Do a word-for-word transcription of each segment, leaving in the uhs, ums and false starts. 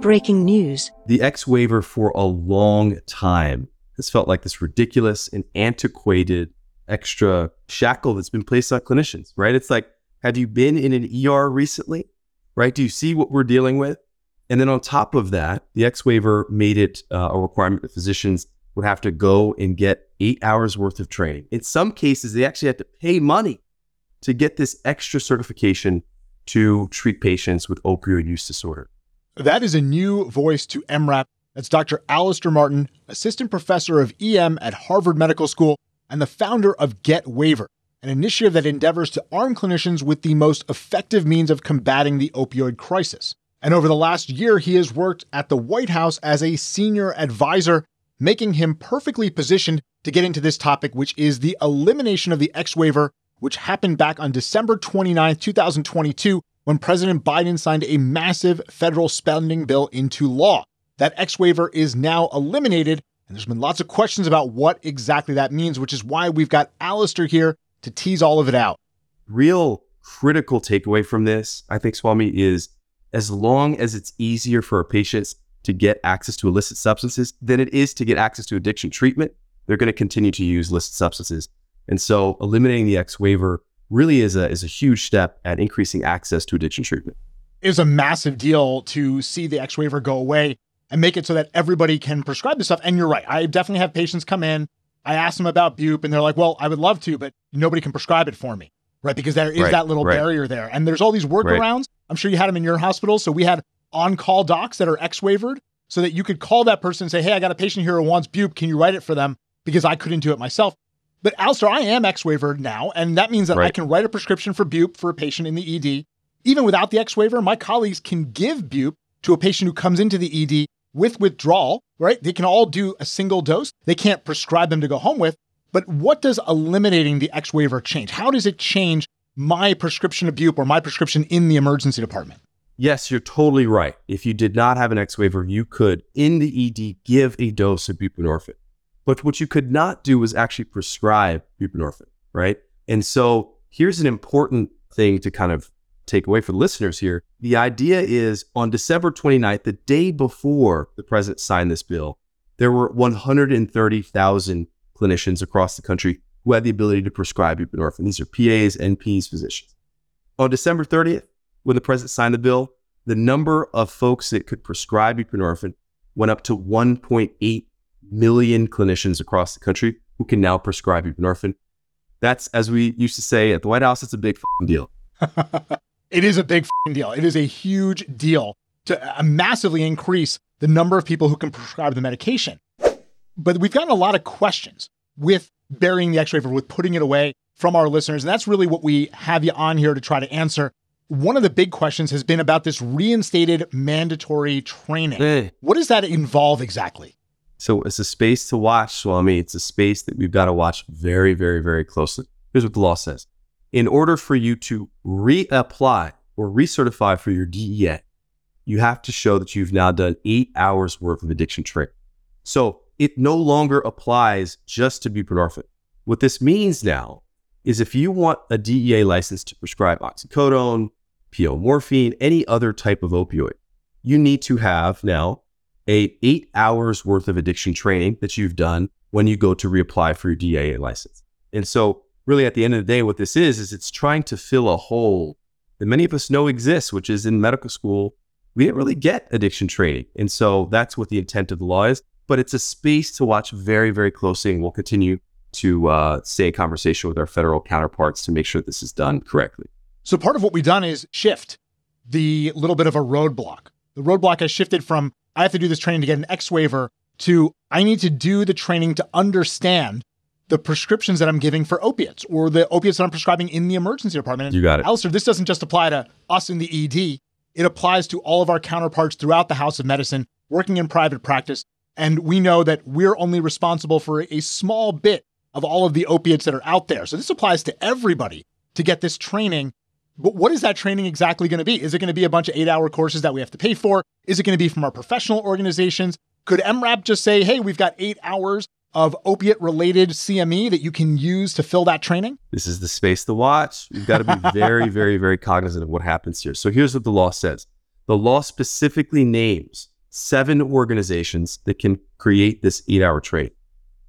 Breaking news. The X-Waiver for a long time has felt like this ridiculous and antiquated extra shackle that's been placed on clinicians, right? It's like, have you been in an E R recently, right? Do you see what we're dealing with? And then on top of that, the X-Waiver made it uh, a requirement that physicians would have to go and get eight hours worth of training. In some cases, they actually had to pay money to get this extra certification to treat patients with opioid use disorder. That is a new voice to EM:RAP. That's Doctor Alister Martin, assistant professor of E M at Harvard Medical School and the founder of Get Waiver, an initiative that endeavors to arm clinicians with the most effective means of combating the opioid crisis. And over the last year, he has worked at the White House as a senior advisor, making him perfectly positioned to get into this topic, which is the elimination of the X-Waiver, which happened back on December twenty-ninth, twenty twenty-two, when President Biden signed a massive federal spending bill into law. That X-Waiver is now eliminated, and there's been lots of questions about what exactly that means, which is why we've got Alister here to tease all of it out. Real critical takeaway from this, I think, Swami, is as long as it's easier for our patients to get access to illicit substances than it is to get access to addiction treatment, they're going to continue to use illicit substances. And so eliminating the X-Waiver really is a is a huge step at increasing access to addiction treatment. It was a massive deal to see the X-Waiver go away and make it so that everybody can prescribe this stuff. And you're right. I definitely have patients come in. I ask them about Bupe and they're like, well, I would love to, but nobody can prescribe it for me, right? Because there is right, that little right. barrier there. And there's all these workarounds. Right. I'm sure you had them in your hospital. So we had on-call docs that are X-Waivered so that you could call that person and say, hey, I got a patient here who wants Bupe. Can you write it for them? Because I couldn't do it myself. But Alister, I am X-Waivered now, and that means that right. I can write a prescription for Bupe for a patient in the E D. Even without the X-Waiver, my colleagues can give Bupe to a patient who comes into the E D with withdrawal, right? They can all do a single dose. They can't prescribe them to go home with. But what does eliminating the X-Waiver change? How does it change my prescription of Bupe or my prescription in the emergency department? Yes, you're totally right. If you did not have an X-Waiver, you could, in the E D, give a dose of buprenorphine. But what you could not do was actually prescribe buprenorphine, right? And so here's an important thing to kind of take away for the listeners here. The idea is on December twenty-ninth, the day before the president signed this bill, there were one hundred thirty thousand clinicians across the country who had the ability to prescribe buprenorphine. These are P As, N Ps, physicians. On December thirtieth, when the president signed the bill, the number of folks that could prescribe buprenorphine went up to one point eight million clinicians across the country who can now prescribe buprenorphine. That's, as we used to say at the White House, it's a big f***ing deal. It is a big f***ing deal. It is a huge deal to uh, massively increase the number of people who can prescribe the medication. But we've gotten a lot of questions with burying the X-Waiver, with putting it away, from our listeners. And that's really what we have you on here to try to answer. One of the big questions has been about this reinstated mandatory training. Hey. What does that involve exactly? So it's a space to watch, Swami. It's a space that we've got to watch very, very, very closely. Here's what the law says. In order for you to reapply or recertify for your D E A, you have to show that you've now done eight hours worth of addiction training. So it no longer applies just to buprenorphine. What this means now is if you want a D E A license to prescribe oxycodone, P O morphine, any other type of opioid, you need to have now a eight hours worth of addiction training that you've done when you go to reapply for your D E A license. And so really at the end of the day, what this is, is it's trying to fill a hole that many of us know exists, which is in medical school, we didn't really get addiction training. And so that's what the intent of the law is, but it's a space to watch very, very closely. And we'll continue to uh, stay in conversation with our federal counterparts to make sure this is done correctly. So part of what we've done is shift the little bit of a roadblock. The roadblock has shifted from I have to do this training to get an X-Waiver to I need to do the training to understand the prescriptions that I'm giving for opiates or the opiates that I'm prescribing in the emergency department. You got it. Alister, this doesn't just apply to us in the E D. It applies to all of our counterparts throughout the House of Medicine working in private practice. And we know that we're only responsible for a small bit of all of the opiates that are out there. So this applies to everybody to get this training. But what is that training exactly going to be? Is it going to be a bunch of eight-hour courses that we have to pay for? Is it going to be from our professional organizations? Could EM:RAP just say, hey, we've got eight hours of opiate-related C M E that you can use to fill that training? This is the space to watch. You've got to be very, very, very cognizant of what happens here. So here's what the law says. The law specifically names seven organizations that can create this eight-hour training.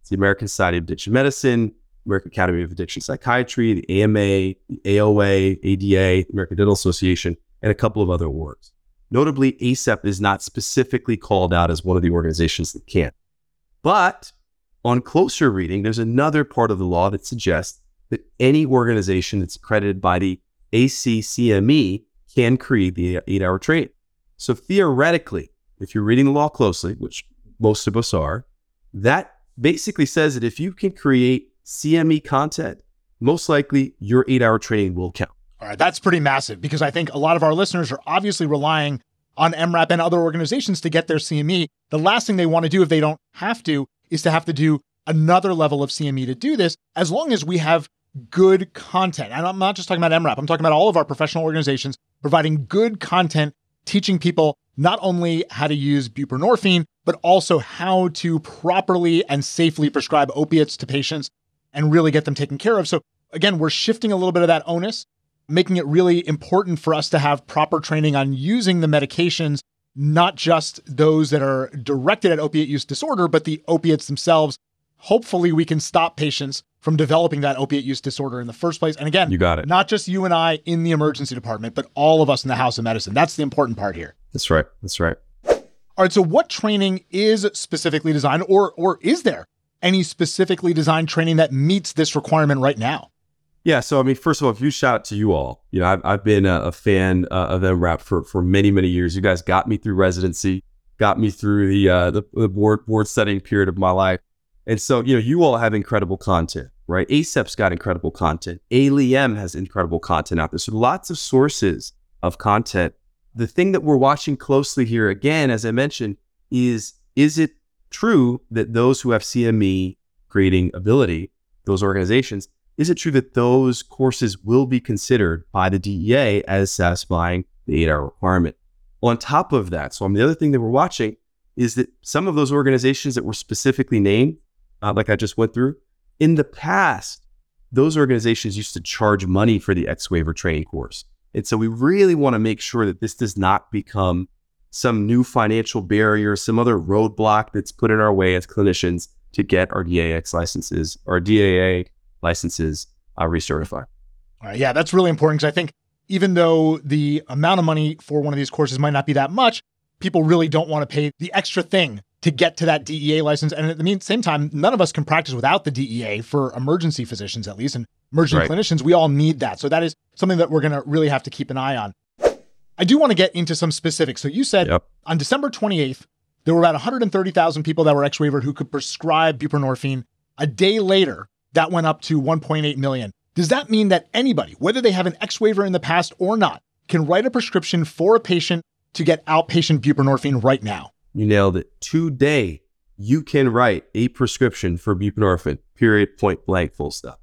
It's the American Society of Addiction Medicine, American Academy of Addiction Psychiatry, the A M A, the A O A, A D A, the American Dental Association, and a couple of other orgs. Notably, A C E P is not specifically called out as one of the organizations that can. But on closer reading, there's another part of the law that suggests that any organization that's accredited by the A C C M E can create the eight-hour training. So theoretically, if you're reading the law closely, which most of us are, that basically says that if you can create C M E content, most likely your eight-hour training will count. All right, that's pretty massive, because I think a lot of our listeners are obviously relying on EM:RAP and other organizations to get their C M E. The last thing they want to do, if they don't have to, is to have to do another level of C M E to do this, as long as we have good content. And I'm not just talking about EM:RAP. I'm talking about all of our professional organizations providing good content, teaching people not only how to use buprenorphine, but also how to properly and safely prescribe opiates to patients and really get them taken care of. So again, we're shifting a little bit of that onus, making it really important for us to have proper training on using the medications, not just those that are directed at opiate use disorder, but the opiates themselves. Hopefully we can stop patients from developing that opiate use disorder in the first place. And again, you got it. Not just you and I in the emergency department, but all of us in the House of Medicine. That's the important part here. That's right. That's right. All right. So what training is specifically designed, or or is there any specifically designed training that meets this requirement right now? Yeah. So, I mean, first of all, if you shout out to you all, you know, I've, I've been a, a fan uh, of EM:RAP for, for many, many years. You guys got me through residency, got me through the, uh, the, the board, board studying period of my life. And so, you know, you all have incredible content, right? A C E P's got incredible content. A L E M has incredible content out there. So lots of sources of content. The thing that we're watching closely here, again, as I mentioned, is, is it true that those who have C M E creating ability, those organizations, is it true that those courses will be considered by the D E A as satisfying the eight-hour requirement? On top of that, so I mean, the other thing that we're watching is that some of those organizations that were specifically named, uh, like I just went through, in the past, those organizations used to charge money for the X-Waiver training course. And so we really want to make sure that this does not become some new financial barrier, some other roadblock that's put in our way as clinicians to get our D A X licenses, our D A A licenses uh, recertified. All right, yeah, that's really important, because I think even though the amount of money for one of these courses might not be that much, people really don't want to pay the extra thing to get to that D E A license. And at the same time, none of us can practice without the D E A for emergency physicians, at least, and emergency right. clinicians. We all need that. So that is something that we're going to really have to keep an eye on. I do want to get into some specifics. So you said yep. on December twenty-eighth, there were about one hundred thirty thousand people that were X-Waivered who could prescribe buprenorphine. A day later, that went up to one point eight million. Does that mean that anybody, whether they have an X-Waiver in the past or not, can write a prescription for a patient to get outpatient buprenorphine right now? You nailed it. Today, you can write a prescription for buprenorphine, period, point blank, full stop.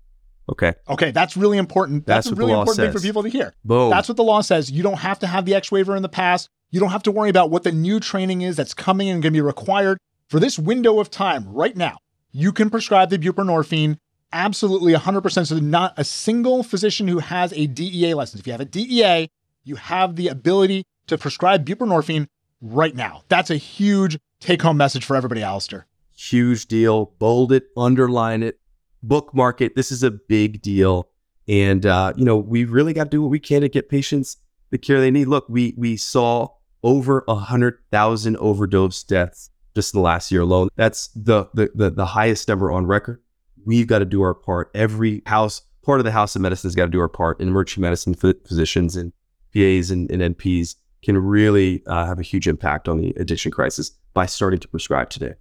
Okay. Okay, that's really important. That's, that's a really important thing for people to hear. Boom. That's what the law says. You don't have to have the X-Waiver in the past. You don't have to worry about what the new training is that's coming and going to be required. For this window of time right now, you can prescribe the buprenorphine absolutely one hundred percent. So not a single physician who has a D E A license. If you have a D E A, you have the ability to prescribe buprenorphine right now. That's a huge take-home message for everybody, Alister. Huge deal. Bold it, underline it, bookmark it. This is a big deal. And, uh, you know, we really got to do what we can to get patients the care they need. Look, we we saw over one hundred thousand overdose deaths just in the last year alone. That's the the the, the highest number on record. We've got to do our part. Every house, part of the House of Medicine has got to do our part. And emergency medicine physicians and P As and, and N Ps can really uh, have a huge impact on the addiction crisis by starting to prescribe today.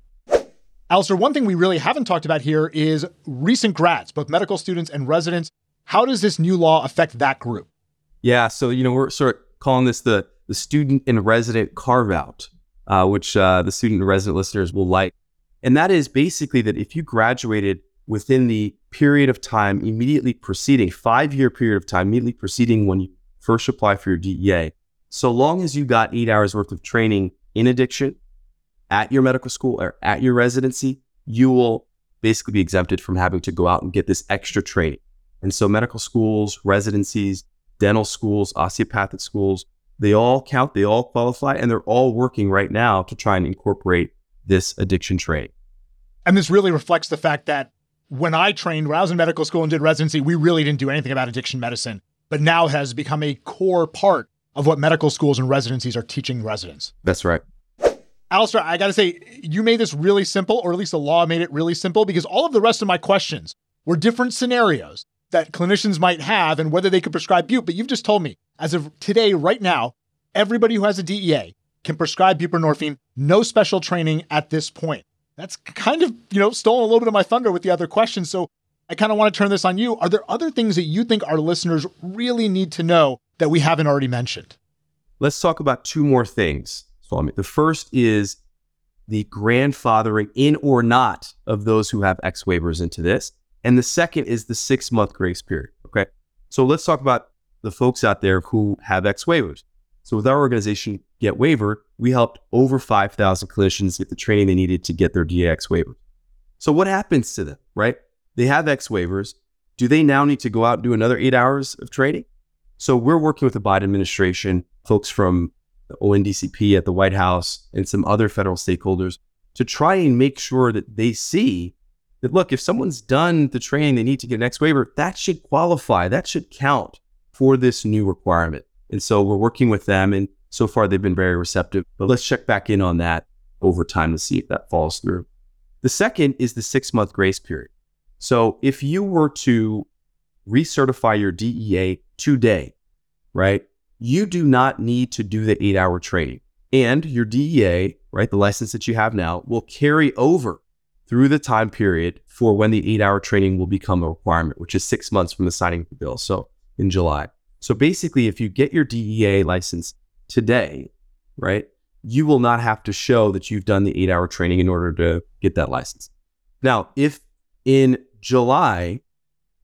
Alister, one thing we really haven't talked about here is recent grads, both medical students and residents. How does this new law affect that group? Yeah, so you know we're sort of calling this the, the student and resident carve-out, uh, which uh, the student and resident listeners will like. And that is basically that if you graduated within the period of time immediately preceding, five-year period of time immediately preceding when you first apply for your D E A, so long as you got eight hours worth of training in addiction at your medical school or at your residency, you will basically be exempted from having to go out and get this extra training. And so medical schools, residencies, dental schools, osteopathic schools, they all count, they all qualify, and they're all working right now to try and incorporate this addiction training. And this really reflects the fact that when I trained, when I was in medical school and did residency, we really didn't do anything about addiction medicine, but now has become a core part of what medical schools and residencies are teaching residents. That's right. Alister, I got to say, you made this really simple, or at least the law made it really simple, because all of the rest of my questions were different scenarios that clinicians might have and whether they could prescribe Bupe. But you've just told me, as of today, right now, everybody who has a D E A can prescribe buprenorphine, no special training at this point. That's kind of, you know, stolen a little bit of my thunder with the other questions. So I kind of want to turn this on you. Are there other things that you think our listeners really need to know that we haven't already mentioned? Let's talk about two more things. The first is the grandfathering in or not of those who have X waivers into this. And the second is the six-month grace period, okay? So let's talk about the folks out there who have X waivers. So with our organization, Get Waiver, we helped over five thousand clinicians get the training they needed to get their D E A X waivers. So what happens to them, right? They have X waivers. Do they now need to go out and do another eight hours of training? So we're working with the Biden administration, folks from the O N D C P at the White House, and some other federal stakeholders to try and make sure that they see that, look, if someone's done the training they need to get an X waiver, that should qualify, that should count for this new requirement. And so we're working with them, and so far they've been very receptive, but let's check back in on that over time to see if that falls through. The second is the six-month grace period. So if you were to recertify your D E A today, right, you do not need to do the eight-hour training. And your D E A, right, the license that you have now, will carry over through the time period for when the eight-hour training will become a requirement, which is six months from the signing of the bill, so in July. So basically, if you get your D E A license today, right, you will not have to show that you've done the eight-hour training in order to get that license. Now, if in July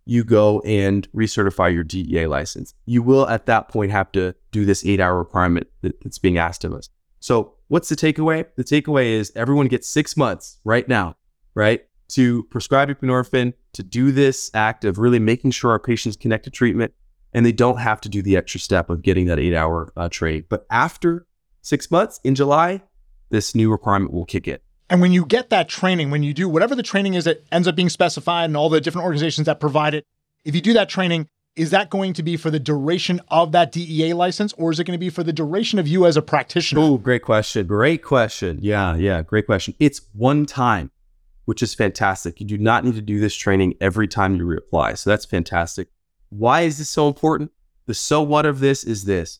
you go and recertify your D E A license, you will at that point have to do this eight-hour requirement that, that's being asked of us. So what's the takeaway? The takeaway is everyone gets six months right now, right, to prescribe buprenorphine, to do this act of really making sure our patients connect to treatment, and they don't have to do the extra step of getting that eight-hour uh, training. But after six months in July, this new requirement will kick in. And when you get that training, when you do whatever the training is that ends up being specified and all the different organizations that provide it, if you do that training, is that going to be for the duration of that D E A license, or is it going to be for the duration of you as a practitioner? Oh, great question. Great question. Yeah, yeah, great question. It's one time, which is fantastic. You do not need to do this training every time you reapply. So that's fantastic. Why is this so important? The so what of this is this.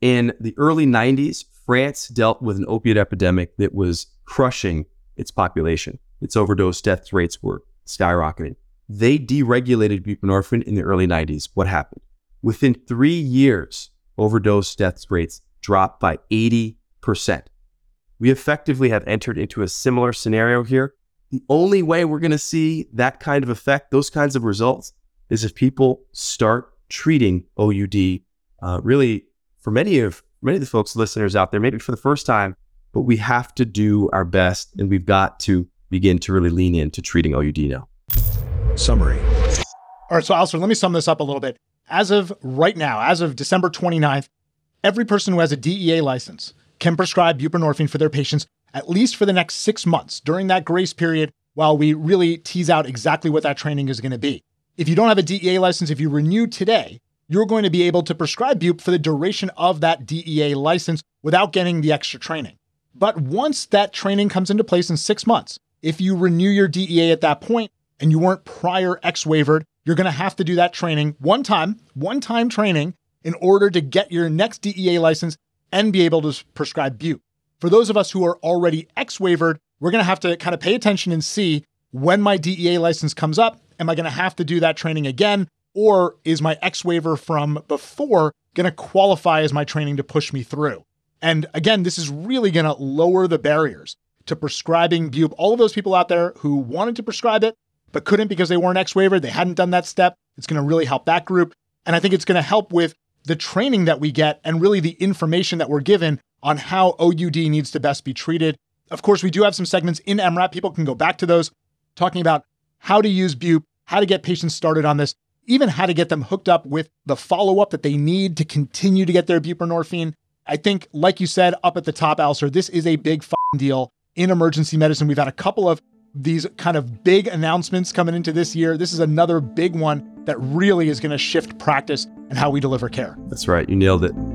In the early nineties, France dealt with an opiate epidemic that was crushing its population. Its overdose death rates were skyrocketing. They deregulated buprenorphine in the early nineties. What happened? Within three years, overdose death rates dropped by eighty percent. We effectively have entered into a similar scenario here. The only way we're going to see that kind of effect, those kinds of results, is if people start treating O U D. Uh, really, for many of many of the folks, listeners out there, maybe for the first time, but we have to do our best, and we've got to begin to really lean into treating O U D now. Summary. All right, so Alister, let me sum this up a little bit. As of right now, as of December twenty-ninth, every person who has a D E A license can prescribe buprenorphine for their patients, at least for the next six months during that grace period, while we really tease out exactly what that training is going to be. If you don't have a D E A license, if you renew today, you're going to be able to prescribe Bupe for the duration of that D E A license without getting the extra training. But once that training comes into place in six months, if you renew your D E A at that point and you weren't prior X-waivered, you're going to have to do that training one time, one time training in order to get your next D E A license and be able to prescribe Bupe. For those of us who are already X-waivered, we're going to have to kind of pay attention and see, when my D E A license comes up, am I going to have to do that training again? Or is my X-waiver from before going to qualify as my training to push me through? And again, this is really going to lower the barriers to prescribing Bupe. All of those people out there who wanted to prescribe it but couldn't because they weren't X-waivered, they hadn't done that step, it's going to really help that group. And I think it's going to help with the training that we get and really the information that we're given on how O U D needs to best be treated. Of course, we do have some segments in EM:RAP. People can go back to those talking about how to use B U P, how to get patients started on this, even how to get them hooked up with the follow-up that they need to continue to get their buprenorphine. I think, like you said up at the top, Alister, this is a big f***ing deal in emergency medicine. We've had a couple of these kind of big announcements coming into this year. This is another big one that really is going to shift practice and how we deliver care. That's right. You nailed it.